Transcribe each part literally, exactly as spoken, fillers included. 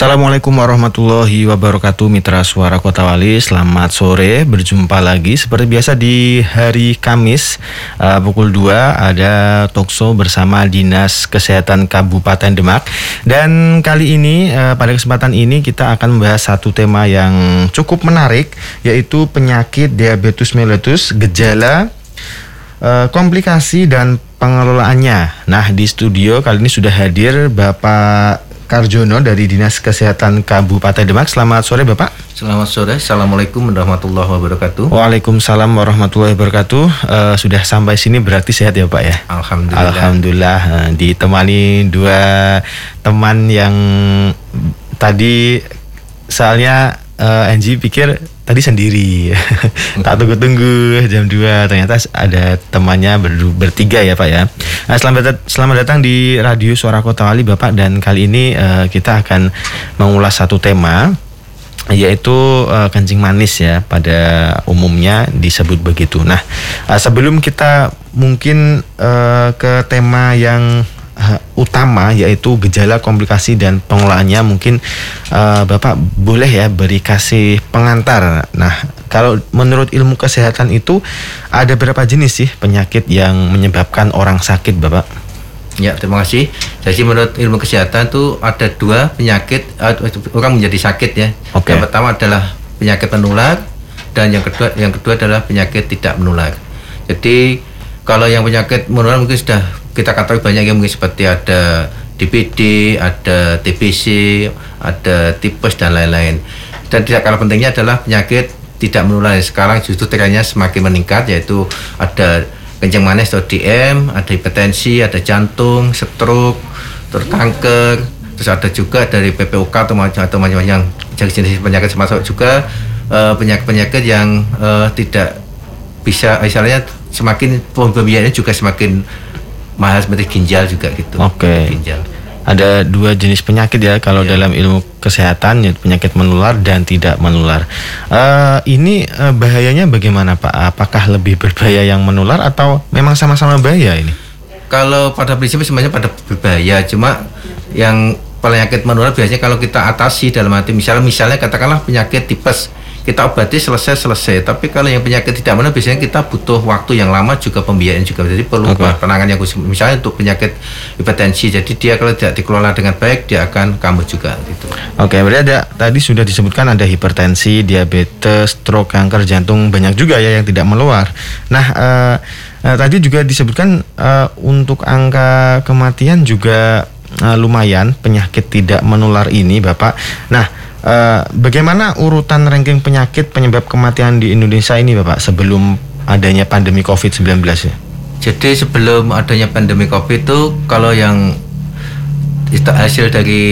Assalamualaikum warahmatullahi wabarakatuh, Mitra Suara Kota Wali. Selamat sore, berjumpa lagi seperti biasa di hari Kamis uh, pukul dua ada talkshow bersama Dinas Kesehatan Kabupaten Demak. Dan kali ini uh, pada kesempatan ini kita akan membahas satu tema yang cukup menarik, yaitu penyakit diabetes mellitus, gejala, uh, komplikasi dan pengelolaannya. Nah, di studio kali ini sudah hadir Bapak Karjono dari Dinas Kesehatan Kabupaten Demak. Selamat sore, Bapak. Selamat sore. Assalamualaikum warahmatullahi wabarakatuh. Waalaikumsalam warahmatullahi wabarakatuh. Uh, sudah sampai sini berarti sehat ya, Pak ya? Alhamdulillah. Alhamdulillah. Uh, ditemani dua teman yang tadi soalnya uh, Angie pikir tadi sendiri. Tak tunggu-tunggu jam dua ternyata ada temannya ber- bertiga ya Pak ya. Nah, selamat dat- selamat datang di Radio Suara Kota Wali, Bapak, dan kali ini uh, kita akan mengulas satu tema, yaitu uh, kencing manis ya, pada umumnya disebut begitu. Nah, uh, sebelum kita mungkin uh, ke tema yang utama, yaitu gejala, komplikasi dan pengolahannya, mungkin uh, Bapak boleh ya beri kasih pengantar. Nah, kalau menurut ilmu kesehatan itu ada berapa jenis sih penyakit yang menyebabkan orang sakit, Bapak? Ya, terima kasih. Jadi menurut ilmu kesehatan itu ada dua penyakit uh, orang menjadi sakit ya. Okay. Yang pertama adalah penyakit penular, dan yang kedua yang kedua adalah penyakit tidak menular. Jadi kalau yang penyakit menular mungkin sudah kita katakan banyak yang mungkin seperti ada D B D, ada T B C, ada tipes dan lain-lain. Dan tidak kalah pentingnya adalah penyakit tidak menular. Sekarang justru trennya semakin meningkat, yaitu ada kencing manis atau D M, ada hipertensi, ada jantung, stroke, terus kanker, terus ada juga dari P P O K atau macam-macam yang jenis penyakit termasuk juga uh, penyakit-penyakit yang uh, tidak bisa, misalnya semakin pembiayaannya juga semakin mahal, seperti ginjal juga gitu. Oke. Okay. Ada dua jenis penyakit ya kalau yeah. dalam ilmu kesehatan, yaitu penyakit menular dan tidak menular. Uh, ini uh, bahayanya bagaimana, Pak? Apakah lebih berbahaya yang menular atau memang sama-sama bahaya ini? Kalau pada prinsipnya sebenarnya pada berbahaya, cuma yang penyakit menular biasanya kalau kita atasi dalam arti misalnya misalnya katakanlah penyakit tipes, kita obati selesai-selesai. Tapi kalau yang penyakit tidak menular biasanya kita butuh waktu yang lama, juga pembiayaan juga. Jadi perlu okay. penanganan yang khusus. Misalnya untuk penyakit hipertensi, jadi dia kalau tidak dikelola dengan baik dia akan kambuh juga gitu. Oke, okay, berarti ada, tadi sudah disebutkan ada hipertensi, diabetes, stroke, kanker jantung, banyak juga ya yang tidak menular. Nah, eh, eh, tadi juga disebutkan eh, untuk angka kematian juga eh, lumayan penyakit tidak menular ini, Bapak. Nah, Uh, bagaimana urutan ranking penyakit penyebab kematian di Indonesia ini, Bapak, sebelum adanya pandemi covid sembilan belas ya? Jadi sebelum adanya pandemi COVID itu, kalau yang hasil dari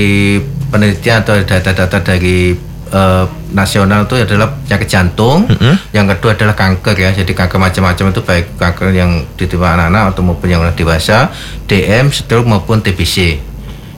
penelitian atau data-data dari uh, nasional itu adalah penyakit jantung, mm-hmm. yang kedua adalah kanker ya. Jadi kanker macam-macam itu, baik kanker yang diterima anak-anak atau maupun yang orang dewasa, D M, stroke maupun T B C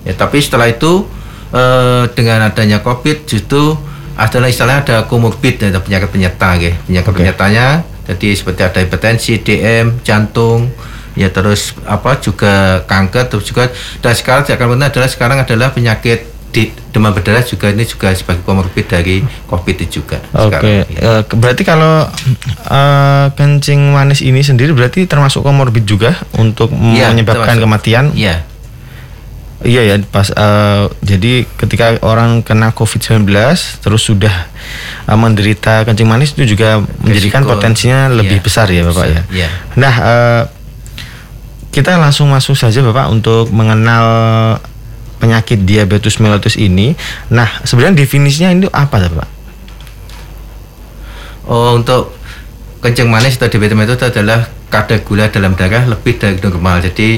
ya. Tapi setelah itu Uh, dengan adanya COVID justru adalah istilahnya ada komorbid, ada penyakit penyerta, okay. penyakit okay. penyertanya. Jadi seperti ada hipertensi, D M, jantung, ya terus apa juga kanker, terus juga. Dan sekarang yang adalah sekarang adalah penyakit di, demam berdarah juga, ini juga sebagai komorbid dari COVID itu juga. Oke. Okay. Ya. Uh, berarti kalau uh, kencing manis ini sendiri berarti termasuk komorbid juga untuk ya, menyebabkan termasuk kematian. Iya. Iya ya, pas uh, jadi ketika orang kena covid sembilan belas terus sudah uh, menderita kencing manis itu juga risiko, menjadikan potensinya lebih iya, besar ya, Bapak ya. Iya. Nah, uh, kita langsung masuk saja, Bapak, untuk mengenal penyakit diabetes mellitus ini. Nah, sebenarnya definisinya ini apa, Bapak? Oh, untuk kencing manis atau diabetes mellitus adalah kadar gula dalam darah lebih dari normal. Jadi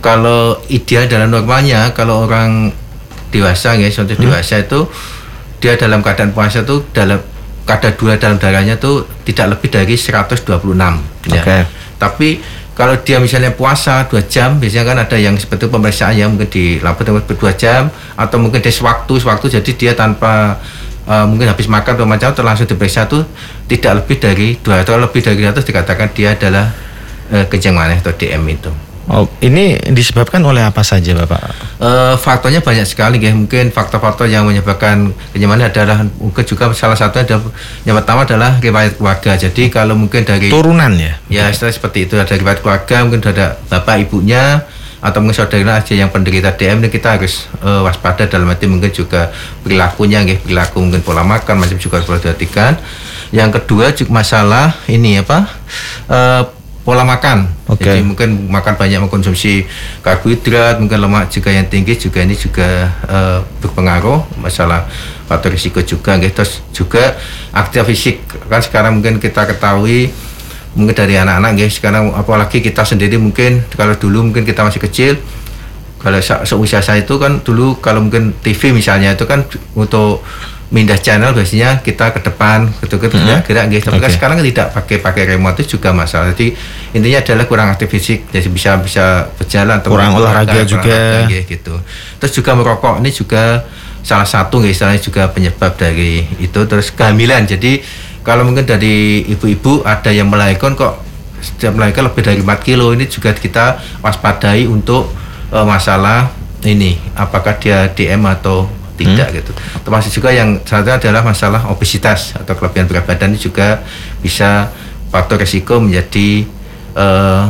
kalau ideal dalam normalnya, kalau orang dewasa ya, contoh hmm. dewasa itu dia dalam keadaan puasa itu dalam kadar gula dalam darahnya itu tidak lebih dari seratus dua puluh enam ya. Okay. Tapi kalau dia misalnya puasa dua jam, biasanya kan ada yang seperti pemeriksaan yang mungkin di laboratorium dua jam atau mungkin di sewaktu-sewaktu, jadi dia tanpa uh, mungkin habis makan atau macam atau langsung diperiksa itu tidak lebih dari dua atau lebih dari seratus dikatakan dia adalah uh, kencing manis atau D M itu. Oh, ini disebabkan oleh apa saja, Bapak? E, faktornya banyak sekali, ya. Mungkin faktor-faktor yang menyebabkan kenyamanan adalah mungkin juga salah satunya adalah, yang pertama adalah riwayat keluarga. Jadi kalau mungkin dari turunan ya, ya istilah seperti itu, ada riwayat keluarga, mungkin ada bapak ibunya atau mungkin saudara aja yang penderita D M, ini kita harus e, waspada dalam arti mungkin juga perilakunya, ya, perilaku mungkin pola makan macam juga harus diperhatikan. Yang kedua juga masalah ini apa? E, pola makan, okay. Jadi mungkin makan banyak mengkonsumsi karbohidrat, mungkin lemak juga yang tinggi juga ini juga uh, berpengaruh masalah faktor risiko juga, gitu. Terus juga aktivitas fisik, kan sekarang mungkin kita ketahui mungkin dari anak-anak, guys, sekarang apalagi kita sendiri mungkin kalau dulu mungkin kita masih kecil, kalau seusia saya itu kan dulu kalau mungkin T V misalnya itu kan untuk pindah channel biasanya kita ke depan gitu-gitu ya, gerak gitu. Tapi kan sekarang tidak pakai pakai remote itu juga masalah. Jadi intinya adalah kurang aktif fisik, jadi bisa bisa berjalan atau kurang olahraga juga gitu. Terus juga merokok ini juga salah satu istilahnya juga penyebab dari itu. Terus kehamilan. Jadi kalau mungkin dari ibu-ibu ada yang melahirkan kok setiap melahirkan lebih dari empat kilo, ini juga kita waspadai untuk uh, masalah ini apakah dia D M atau tidak, hmm. gitu. Termasuk juga yang satu adalah masalah obesitas atau kelebihan berat badan, ini juga bisa faktor risiko menjadi uh,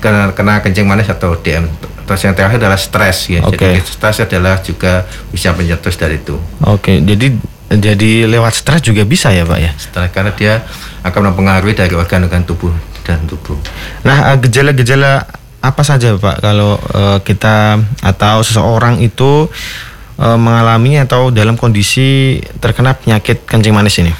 kena, kena kencing manis atau D M. Terus yang terakhir adalah stres, ya. Okay. Jadi stres adalah juga bisa menjatuh dari itu. Oke, okay. jadi jadi lewat stres juga bisa ya, Pak ya. Stres karena dia akan mempengaruhi dari organ-organ tubuh dan tubuh. Nah, gejala-gejala apa saja, Pak, kalau uh, kita atau seseorang itu mengalami atau dalam kondisi terkena penyakit kencing manis ini?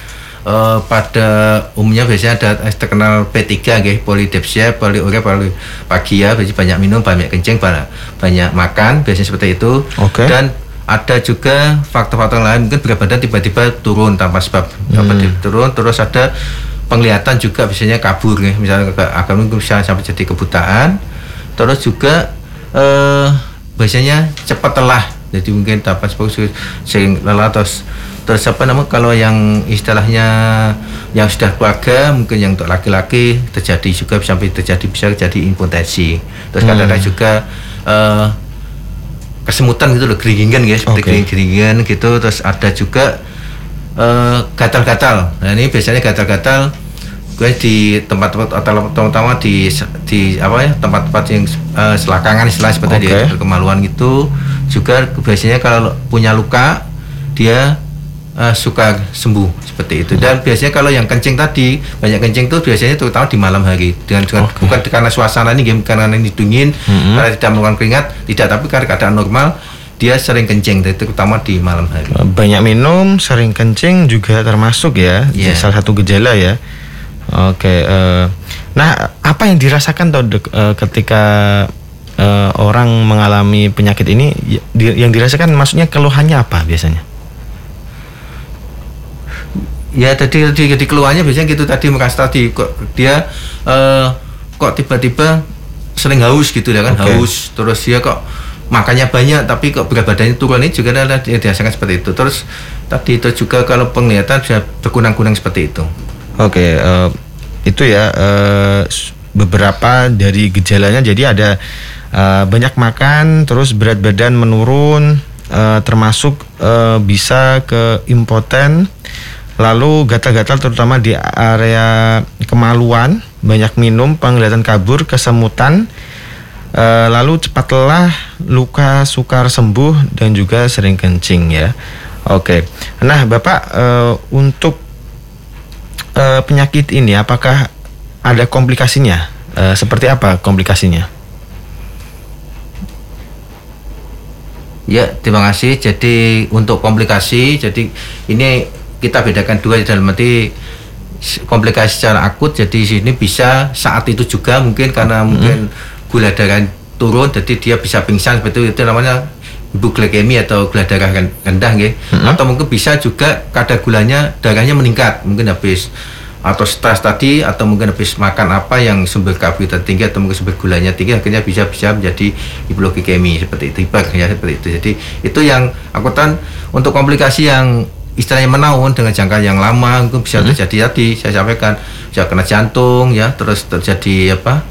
Uh, pada umumnya biasanya ada terkenal P tiga, gitu, polidipsia, poliuria, polipagia, biasanya banyak minum, banyak kencing, banyak, banyak makan, biasanya seperti itu. Okay. Dan ada juga faktor-faktor lain, mungkin berat badan tiba-tiba turun tanpa sebab, hmm. turun, terus ada penglihatan juga biasanya kabur, gitu, misalnya akan misalnya sampai jadi kebutaan, terus juga uh, biasanya cepat telah. Jadi mungkin tapas fokus sering lelah, terus terus apa namanya kalau yang istilahnya yang sudah keluarga mungkin yang untuk laki-laki terjadi juga sampai terjadi bisa jadi impotensi. Terus hmm. kadang-kadang juga uh, kesemutan gitu loh, geringan ya, seperti okay. geringan gitu. Terus ada juga uh, gatal-gatal. Nah, ini biasanya gatal-gatal gue di tempat-tempat atau terutama di di apa ya tempat-tempat yang uh, selakangan istilah seperti okay. di kemaluan gitu. Juga biasanya kalau punya luka dia uh, suka sembuh seperti itu. Dan biasanya kalau yang kencing tadi banyak kencing tuh biasanya terutama di malam hari dengan, dengan okay. bukan karena suasana ini, karena ini dingin, mm-hmm. karena tidak melakukan keringat, tidak, tapi karena keadaan normal. Dia sering kencing, terutama di malam hari. Banyak minum, sering kencing juga termasuk ya, yeah. salah satu gejala ya. Oke, okay, uh, nah apa yang dirasakan toh dek, uh, ketika uh, orang mengalami penyakit ini, di, yang dirasakan maksudnya keluhannya apa biasanya? Ya tadi di, di keluhannya biasanya gitu tadi merasa tadi kok dia uh, kok tiba-tiba sering haus gitu ya kan, okay. haus, terus dia kok makannya banyak tapi kok berat badannya turun, ini juga adalah dirasakan seperti itu. Terus tadi itu juga kalau penglihatan sudah berkunang-kunang seperti itu. Oke, okay, uh, itu ya uh, beberapa dari gejalanya. Jadi ada uh, banyak makan, terus berat badan menurun, uh, termasuk uh, bisa ke impoten, lalu gatal-gatal terutama di area kemaluan, banyak minum, penglihatan kabur, kesemutan, uh, lalu cepat lelah, luka sukar sembuh, dan juga sering kencing ya. Oke, okay. Nah Bapak uh, untuk Uh, penyakit ini apakah ada komplikasinya? Uh, seperti apa komplikasinya? Ya, terima kasih. Jadi untuk komplikasi, jadi ini kita bedakan dua dalam arti komplikasi secara akut. Jadi sini bisa saat itu juga mungkin karena hmm. mungkin gula darah turun, jadi dia bisa pingsan seperti itu, itu namanya hipoglikemia atau gula darah rendah, ya. Mm-hmm. Atau mungkin bisa juga kadar gulanya darahnya meningkat, mungkin habis atau stres tadi, atau mungkin habis makan apa yang sumber karbohidrat tinggi atau mungkin sumber gulanya tinggi, akhirnya bisa-bisa menjadi hipoglikemia seperti itu, hiper ya seperti itu. Jadi itu yang akutan untuk komplikasi yang istilahnya menahun dengan jangka yang lama, mungkin bisa mm-hmm. terjadi tadi saya sampaikan, bisa kena jantung ya, terus terjadi apa?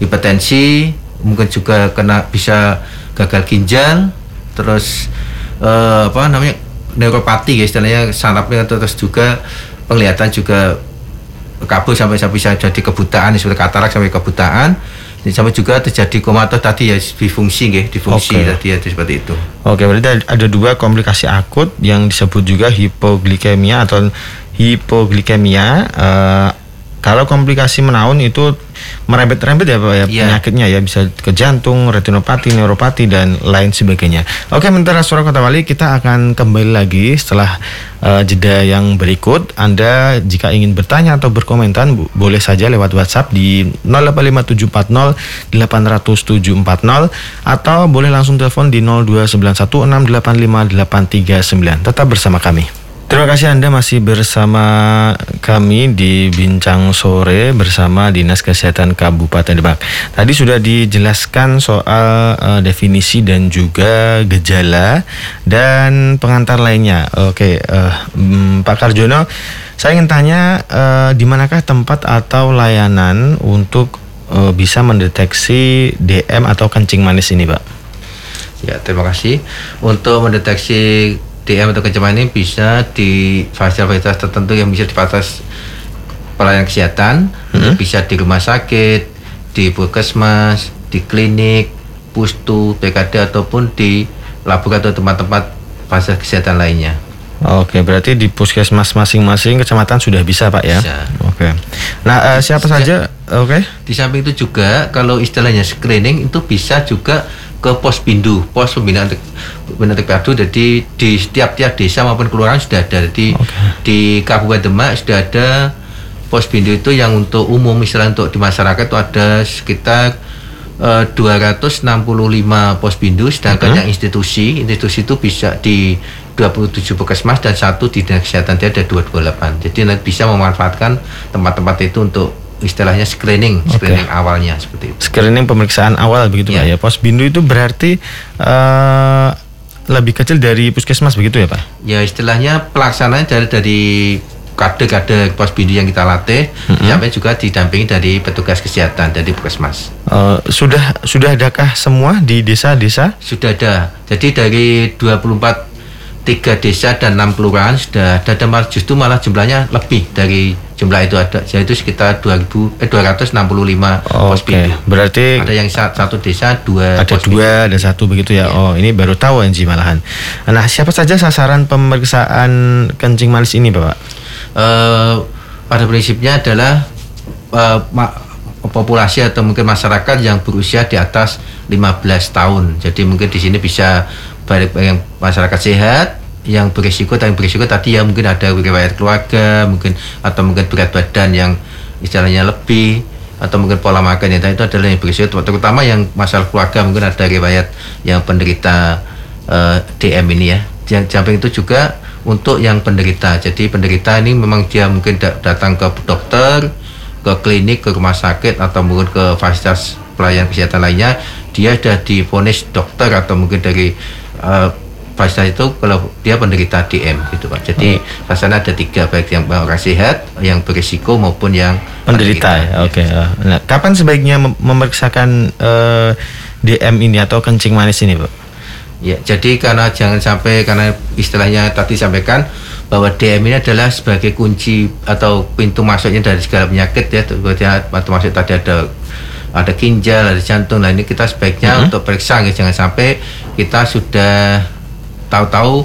hipertensi, mungkin juga kena bisa gagal ginjal, terus uh, apa namanya neuropati ya istilahnya, sarafnya, terus juga penglihatan juga kabur sampai bisa jadi kebutaan seperti katarak sampai kebutaan. Sampai juga terjadi komatosis tadi ya, difungsi ya, difungsi okay. tadi ya, seperti itu. Oke, okay, berarti ada dua komplikasi akut yang disebut juga hipoglikemia atau hipoglikemia. Uh, kalau komplikasi menaun itu merembet-rembet ya Pak ya, yeah. penyakitnya ya, bisa ke jantung, retinopati, neuropati dan lain sebagainya. Oke, okay, Mitra Suara Kota Wali, kita akan kembali lagi setelah uh, jeda yang berikut. Anda jika ingin bertanya atau berkomentar bu- boleh saja lewat WhatsApp di nol delapan lima tujuh empat nol delapan nol nol tujuh empat nol atau boleh langsung telepon di nol dua sembilan satu enam delapan lima delapan tiga sembilan. Tetap bersama kami. Terima kasih Anda masih bersama kami di Bincang Sore bersama Dinas Kesehatan Kabupaten Demak. Tadi sudah dijelaskan soal uh, definisi dan juga gejala dan pengantar lainnya. Oke, uh, Pak Karjono, saya ingin tanya uh, di manakah tempat atau layanan untuk uh, bisa mendeteksi D M atau kencing manis ini, Pak? Ya, terima kasih. Untuk mendeteksi D M atau kencing manis bisa di fasilitas tertentu yang bisa dibatas pelayanan kesehatan, hmm? bisa di rumah sakit, di puskesmas, di klinik, pustu, P K D ataupun di laboratorium atau tempat-tempat fasilitas kesehatan lainnya. Oke, berarti di puskesmas masing-masing kecamatan sudah bisa Pak ya? Bisa. Oke. Nah, uh, siapa saja? Oke. Okay. Di samping itu juga kalau istilahnya screening itu bisa juga ke Posbindu, pos pembinaan penyakit padu. Jadi di setiap-tiap desa maupun kelurahan sudah ada. Jadi okay. di Kabupaten Demak sudah ada Posbindu itu yang untuk umum, misalnya untuk di masyarakat itu ada sekitar uh, dua ratus enam puluh lima Posbindu, sedangkan okay. yang institusi, institusi itu bisa di dua puluh tujuh puskesmas dan satu di Dinas Kesehatan dia ada dua ratus dua puluh delapan. Jadi bisa memanfaatkan tempat-tempat itu untuk istilahnya screening, screening okay. awalnya seperti itu. Screening pemeriksaan awal begitu yeah. Pak ya. Posbindu itu berarti uh, lebih kecil dari puskesmas begitu ya Pak? Ya, istilahnya pelaksananya dari dari kader-kader Posbindu yang kita latih, mm-hmm. sampai juga didampingi dari petugas kesehatan dari puskesmas. Uh, sudah sudah adakah semua di desa-desa? Sudah ada. Jadi dari dua puluh empat tiga desa dan enam kelurahan sudah ada, malah justru malah jumlahnya lebih dari jumlah itu ada, yaitu sekitar dua ribu eh dua ratus enam puluh lima oh, Posbindu. Okay. Berarti ada yang satu desa dua ada Posbindu. Dua ada satu begitu ya. Yeah. Oh, ini baru tahu Enji malahan. Nah, siapa saja sasaran pemeriksaan kencing manis ini, Bapak? Uh, pada prinsipnya adalah uh, ma- populasi atau mungkin masyarakat yang berusia di atas lima belas tahun. Jadi mungkin di sini bisa baik yang masyarakat sehat, yang berisiko, tapi berisiko tadi ya mungkin ada riwayat keluarga, mungkin atau mungkin berat badan yang istilahnya lebih, atau mungkin pola makan yang tadi itu adalah yang berisiko, terutama yang masalah keluarga mungkin ada riwayat yang penderita uh, D M ini ya. Yang samping itu juga untuk yang penderita. Jadi penderita ini memang dia mungkin datang ke dokter, ke klinik, ke rumah sakit atau mungkin ke fasilitas pelayanan kesehatan lainnya, dia sudah divonis dokter atau mungkin dari Uh, pasien itu kalau dia penderita D M gitu Pak. Jadi pasien ada tiga, baik yang orang sehat, yang berisiko maupun yang penderita. penderita. Ya, oke. Okay. Ya. Nah, kapan sebaiknya mem- memeriksakan uh, D M ini atau kencing manis ini, Pak? Ya, jadi karena jangan sampai karena istilahnya tadi sampaikan bahwa D M ini adalah sebagai kunci atau pintu masuknya dari segala penyakit ya. Termasuk tadi ada ada ginjal, ada jantung. Nah, ini kita sebaiknya mm-hmm. untuk periksa ya, jangan sampai kita sudah tahu-tahu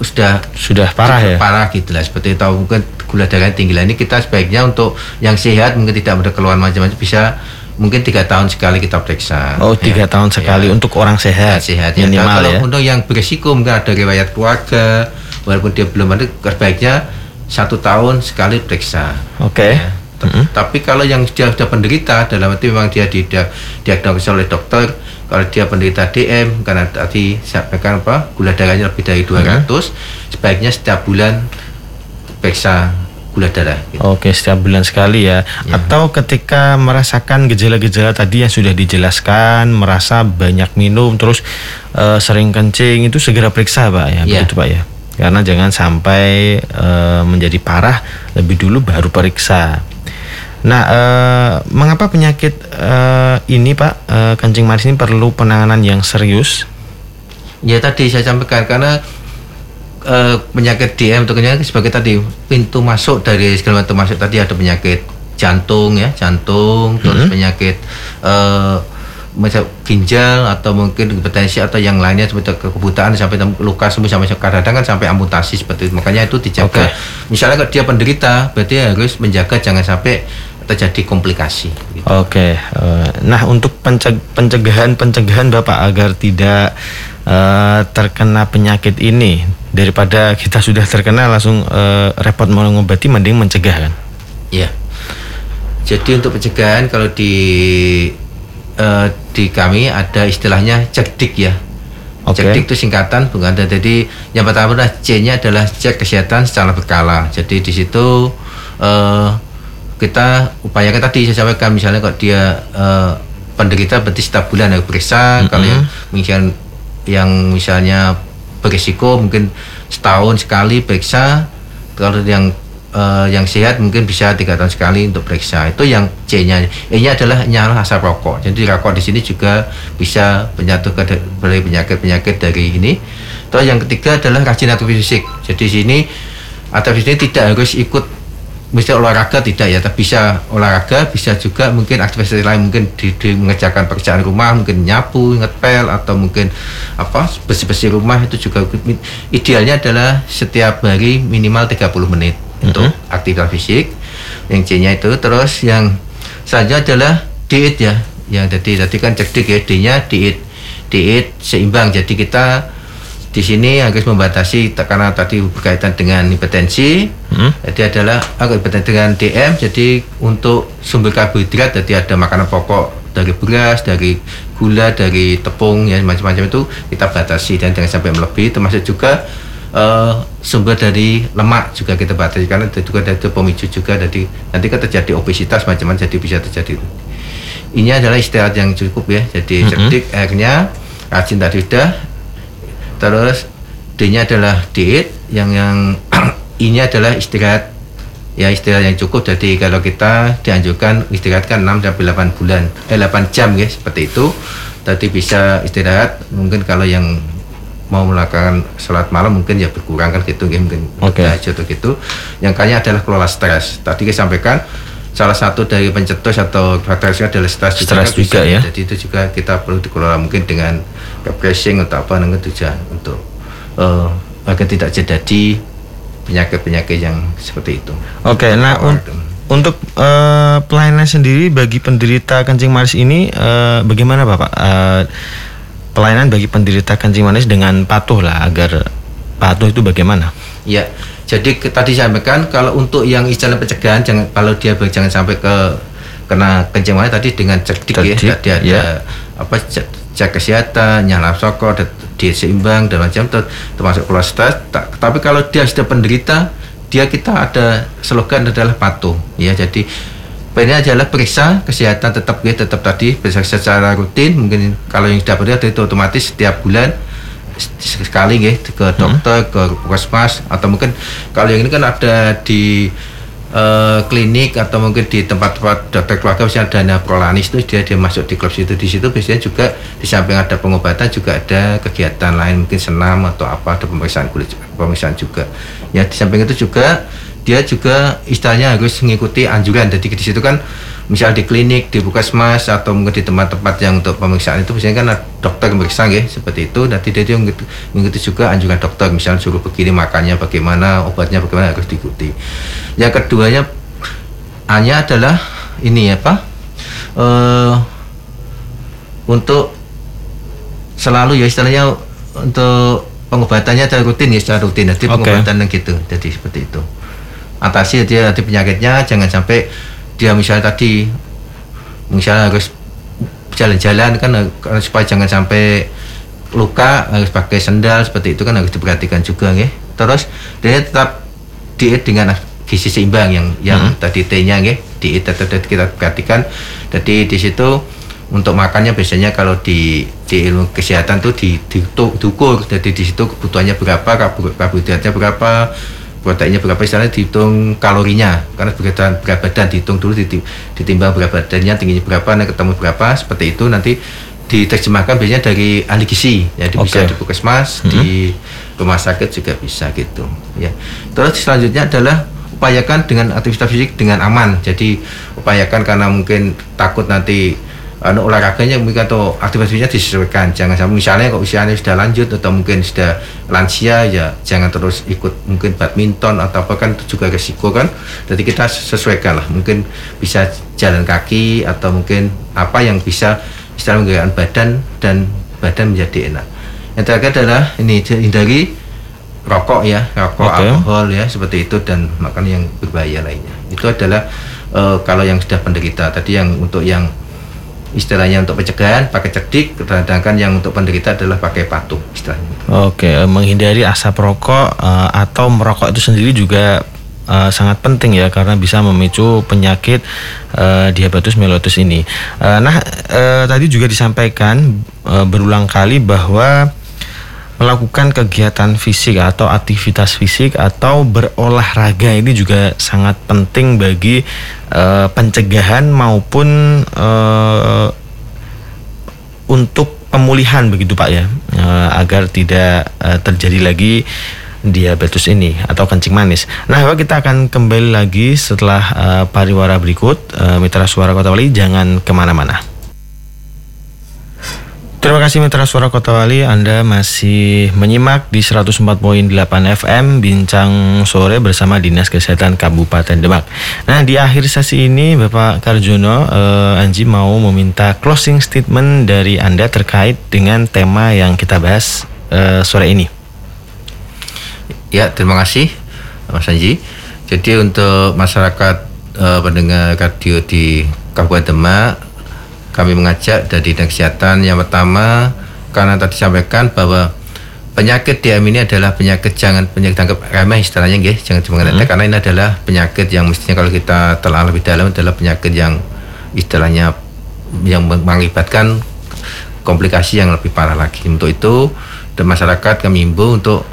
sudah sudah parah ya. Parah gitulah seperti tahu mungkin gula darahnya tinggi. Lah ini kita sebaiknya untuk yang sehat mungkin tidak ada keluhan macam-macam bisa mungkin tiga tahun sekali kita periksa. Oh, tiga ya. tahun sekali ya. Untuk orang sehat. Sehat minimal ya. Kalau ya. Untuk yang berisiko mungkin ada riwayat keluarga walaupun dia belum ada, sebaiknya satu tahun sekali periksa. Oke. Okay. Ya. Mm-hmm. Tapi kalau yang dia sudah penderita dalam arti memang dia didiagnosis oleh dokter, kalau dia penderita D M karena tadi sampaikan apa gula darahnya lebih dari dua ratus, mm-hmm. sebaiknya setiap bulan periksa gula darah gitu. Oke, setiap bulan sekali ya. Ya, atau ketika merasakan gejala-gejala tadi yang sudah dijelaskan, merasa banyak minum terus uh, sering kencing, itu segera periksa Pak ya, ya. Begitu Pak ya, karena jangan sampai uh, menjadi parah, lebih dulu baru periksa. Nah, eh, mengapa penyakit eh, ini Pak, eh, kencing manis ini perlu penanganan yang serius? Ya tadi saya sampaikan, karena eh, penyakit D M tentunya sebagai tadi pintu masuk dari segala macam masuk tadi, ada penyakit jantung ya, jantung, hmm. terus penyakit eh, macam ginjal atau mungkin hipertensi atau yang lainnya seperti kebutaan sampai luka sembuh, sampai kadang-kadang kan sampai amputasi seperti itu. Makanya itu dijaga. Okay. Misalnya kalau dia penderita, berarti harus menjaga jangan sampai terjadi komplikasi. Gitu. Oke. Okay. Nah, untuk pencegahan-pencegahan Bapak agar tidak uh, terkena penyakit ini, daripada kita sudah terkena langsung uh, repot mengobati, mending mencegah kan? Iya. Yeah. Jadi untuk pencegahan kalau di Uh, di kami ada istilahnya cekdik ya. Okay. Cekdik itu singkatan, bukan? Jadi yang pertama adalah C-nya adalah cek kesehatan secara berkala. Jadi di situ uh, kita upayakan tadi saya sampaikan, misalnya kalau dia uh, penderita berarti setiap bulan harus periksa. Mm-hmm. Kalau yang misalnya, yang misalnya berisiko mungkin setahun sekali periksa. Kalau yang Uh, yang sehat mungkin bisa tiga tahun sekali untuk periksa. Itu yang C-nya. E-nya adalah nyala asap rokok. Jadi rokok di sini juga bisa menyatu ke penyakit-penyakit dari ini. Terus yang ketiga adalah rajin aktivitas fisik. Jadi di sini aktivitas ini tidak harus ikut misalnya olahraga, tidak ya, tapi bisa olahraga, bisa juga mungkin aktivitas lain, mungkin di, di mengerjakan pekerjaan rumah, mungkin nyapu, ngepel, atau mungkin apa bersih-bersih rumah. Itu juga idealnya adalah setiap hari minimal tiga puluh menit. Untuk mm-hmm. aktivitas fisik. Yang C-nya itu. Terus yang selanjutnya adalah diet ya. Yang tadi tadi kan cekdik ya, D-nya diet. Diet seimbang. Jadi kita di sini harus membatasi, karena tadi berkaitan dengan hipertensi. Mm-hmm. Jadi adalah agak berkaitan dengan D M. Jadi untuk sumber karbohidrat, jadi ada makanan pokok dari beras, dari gula, dari tepung ya, macam-macam itu kita batasi dan jangan sampai melebihi. Termasuk juga Uh, sumber dari lemak juga kita batasi, karena itu juga ada pemicu juga, jadi nanti kan terjadi obesitas macam-macam, jadi bisa terjadi. Ini adalah istirahat yang cukup ya. Jadi cerdik, mm-hmm. airnya rajin tadi sudah. Terus D-nya adalah diet, yang yang I-nya adalah istirahat ya, istirahat yang cukup. Jadi kalau kita dianjurkan istirahatkan enam sampai delapan bulan, eh delapan jam ya, seperti itu. Tadi bisa istirahat, mungkin kalau yang mau melakukan sholat malam mungkin ya berkurang kan gitu, ya, mungkin okay. aja tuh gitu. Yang kayaknya adalah kelola stres. Tadi saya sampaikan salah satu dari pencetus atau faktornya adalah stres. Stres juga, juga ya. Jadi itu juga kita perlu dikelola mungkin dengan refreshing atau apa dengan tujuan untuk uh, agar tidak terjadi penyakit-penyakit yang seperti itu. Oke, okay, nah un- untuk uh, pelayanan sendiri bagi penderita kencing manis ini uh, bagaimana Bapak? Uh, Pelayanan bagi penderita kencing manis dengan patuh lah, agar patuh itu bagaimana? Ya, jadi tadi saya sampaikan kalau untuk yang istilah pencegahan, jangan kalau dia jangan sampai ke kena kencing manis tadi dengan cerdik, cerdik ya, tadi ada ya. apa cek, cek kesehatan, nyala soko, diet seimbang dan macam termasuk kolesterol. Tapi kalau dia sudah penderita, dia kita ada slogan adalah patuh ya. Jadi ini adalah periksa kesehatan tetap ya, tetap tadi periksa secara rutin. Mungkin kalau yang sudah berada itu otomatis setiap bulan sekali ya, ke dokter, hmm. ke puskesmas, atau mungkin kalau yang ini kan ada di uh, klinik atau mungkin di tempat-tempat dokter keluarga, misalnya dana Prolanis itu dia dia masuk di klub situ. Di situ biasanya juga di samping ada pengobatan juga ada kegiatan lain, mungkin senam atau apa, ada pemeriksaan kulit, pemeriksaan juga. Ya di samping itu juga dia juga istilahnya harus mengikuti anjuran. Jadi di situ kan misal di klinik, di puskesmas atau mungkin di tempat-tempat yang untuk pemeriksaan itu biasanya kan dokter memeriksa ya, seperti itu. Nanti dia mengikuti juga anjuran dokter, misal suruh begini makannya bagaimana, obatnya bagaimana, harus diikuti. Yang keduanya hanya adalah ini ya Pak, uh, untuk selalu ya istilahnya untuk pengobatannya secara rutin ya, secara rutin. Jadi okay. pengobatan gitu, jadi seperti itu. Atasi dia nanti penyakitnya, jangan sampai dia misalnya tadi misalnya harus jalan-jalan kan, supaya jangan sampai luka, harus pakai sendal seperti itu kan, harus diperhatikan juga ya. Terus dia tetap diet dengan gizi seimbang yang yang hmm. tadi T-nya ya, diet tetap kita perhatikan. Jadi di situ untuk makannya biasanya kalau di di ilmu kesehatan tuh di diukur. Jadi di situ kebutuhannya berapa, karbohidratnya berapa, proteinnya berapa, istilahnya dihitung kalorinya, karena berat badan dihitung dulu, ditimbang berat badannya, tingginya berapa, nah ketemu berapa, seperti itu nanti diterjemahkan biasanya dari ahli gizi, jadi okay. bisa di puskesmas, mm-hmm. di rumah sakit juga bisa gitu ya. Terus selanjutnya adalah upayakan dengan aktivitas fisik dengan aman, jadi upayakan karena mungkin takut nanti anu uh, olahraganya mungkin atau aktivitasnya disesuaikan, jangan sampai misalnya kalau usianya sudah lanjut atau mungkin sudah lansia ya jangan terus ikut mungkin badminton atau apa, kan itu juga resiko kan, jadi kita sesuaikan lah, mungkin bisa jalan kaki atau mungkin apa yang bisa istilah menggerakkan badan dan badan menjadi enak. Yang terakhir adalah ini hindari rokok ya, rokok, okay. alkohol ya, seperti itu, dan makan yang berbahaya lainnya. Itu adalah uh, kalau yang sudah penderita. Tadi yang untuk yang istilahnya untuk pencegahan pakai cerdik, sedangkan yang untuk penderita adalah pakai patuh istilahnya. Oke, okay. Menghindari asap rokok uh, atau merokok itu sendiri juga Uh, sangat penting ya, karena bisa memicu penyakit uh, diabetes mellitus ini. Uh, nah, uh, tadi juga disampaikan uh, berulang kali bahwa melakukan kegiatan fisik atau aktivitas fisik atau berolahraga ini juga sangat penting bagi uh, pencegahan maupun uh, untuk pemulihan begitu Pak ya, uh, agar tidak uh, terjadi lagi diabetes ini atau kencing manis. Nah, kita akan kembali lagi setelah uh, pariwara berikut. uh, Mitra Suara Kota Wali, jangan kemana-mana. Terima kasih Mitra Suara Kota Wali, Anda masih menyimak di seratus empat koma delapan F M Bincang Sore bersama Dinas Kesehatan Kabupaten Demak. Nah, di akhir sesi ini Bapak Karjono, eh, Anji mau meminta closing statement dari Anda terkait dengan tema yang kita bahas eh, sore ini. Ya, terima kasih Mas Anji. Jadi untuk masyarakat eh, pendengar radio di Kabupaten Demak, kami mengajak dari Dinas Kesehatan yang pertama, karena tadi sampaikan bahwa penyakit D M ini adalah penyakit jangan penyakit anggap remeh istilahnya nggih, jangan dianggap remeh, karena ini adalah penyakit yang mestinya kalau kita telah lebih dalam adalah penyakit yang istilahnya yang mengakibatkan komplikasi yang lebih parah lagi. Untuk itu dan masyarakat kami himbau untuk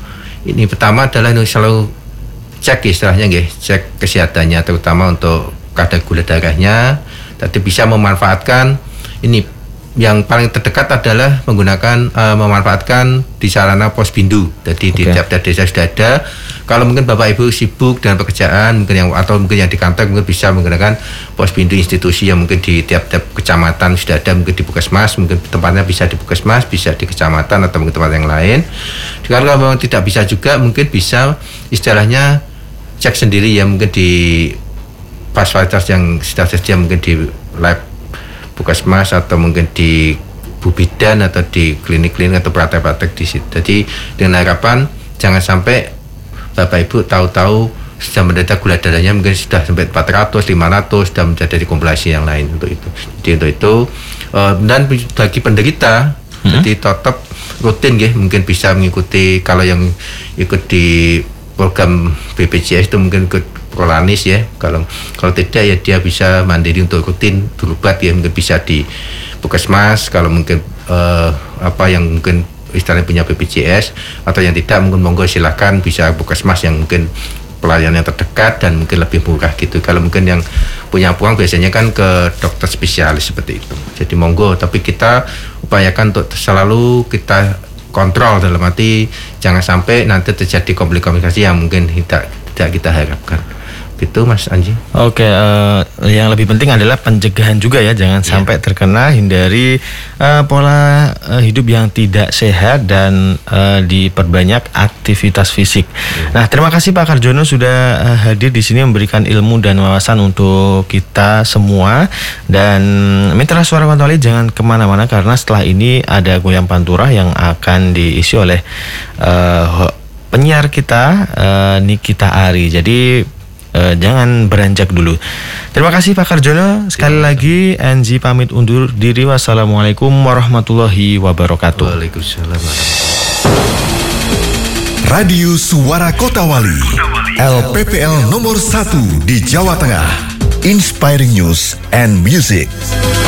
ini pertama adalah ini selalu cek istilahnya nggih, cek kesehatannya, terutama untuk kadar gula darahnya. Tadi bisa memanfaatkan ini yang paling terdekat adalah menggunakan uh, memanfaatkan di sarana Posbindu. Jadi okay. di tiap-tiap desa sudah ada. Kalau mungkin Bapak Ibu sibuk dengan pekerjaan, mungkin yang atau mungkin yang di kantor mungkin bisa menggunakan Posbindu institusi yang mungkin di tiap-tiap kecamatan sudah ada, mungkin di Puskesmas, mungkin tempatnya bisa di Puskesmas, bisa di kecamatan atau mungkin tempat yang lain. Jika memang tidak bisa juga mungkin bisa istilahnya cek sendiri ya, mungkin di fasilitas yang sudah tersedia, mungkin di lab Puskesmas atau mungkin di Bubidan atau di klinik-klinik atau praktek-praktek di situ. Jadi dengan harapan jangan sampai Bapak Ibu tahu-tahu sudah mendadak gula darahnya mungkin sudah sampai empat ratus, lima ratus sudah menjadi komplikasi yang lain. Untuk itu, jadi untuk itu uh, dan bagi penderita hmm. jadi tetap rutin ya, mungkin bisa mengikuti kalau yang ikut di program B P J S itu mungkin ikut Prolanis ya, kalau kalau tidak ya dia bisa mandiri untuk rutin berobat ya, mungkin bisa di Puskesmas kalau mungkin uh, apa yang mungkin istilahnya punya B P J S, atau yang tidak mungkin monggo silakan bisa Puskesmas yang mungkin pelayanannya terdekat dan mungkin lebih murah gitu. Kalau mungkin yang punya puang biasanya kan ke dokter spesialis seperti itu. Jadi monggo, tapi kita upayakan untuk selalu kita kontrol, dalam arti jangan sampai nanti terjadi komplikasi yang mungkin tidak tidak kita harapkan. Gitu Mas Anji. Oke, okay, uh, yang lebih penting adalah pencegahan juga ya, jangan yeah. sampai terkena. Hindari uh, pola uh, hidup yang tidak sehat dan uh, diperbanyak aktivitas fisik. Yeah. Nah, terima kasih Pak Karjono sudah uh, hadir di sini memberikan ilmu dan wawasan untuk kita semua. Dan Mitra Suara Kota Wali jangan kemana-mana, karena setelah ini ada goyang pantura yang akan diisi oleh uh, penyiar kita uh, Nikita Ari. Jadi jangan beranjak dulu. Terima kasih Pak Karjono. Sekali ya, lagi Anji pamit undur diri. Wassalamualaikum warahmatullahi wabarakatuh. Waalaikumsalam. Radio Suara Kota Wali, L P P L nomor satu di Jawa Tengah. Inspiring News and Music.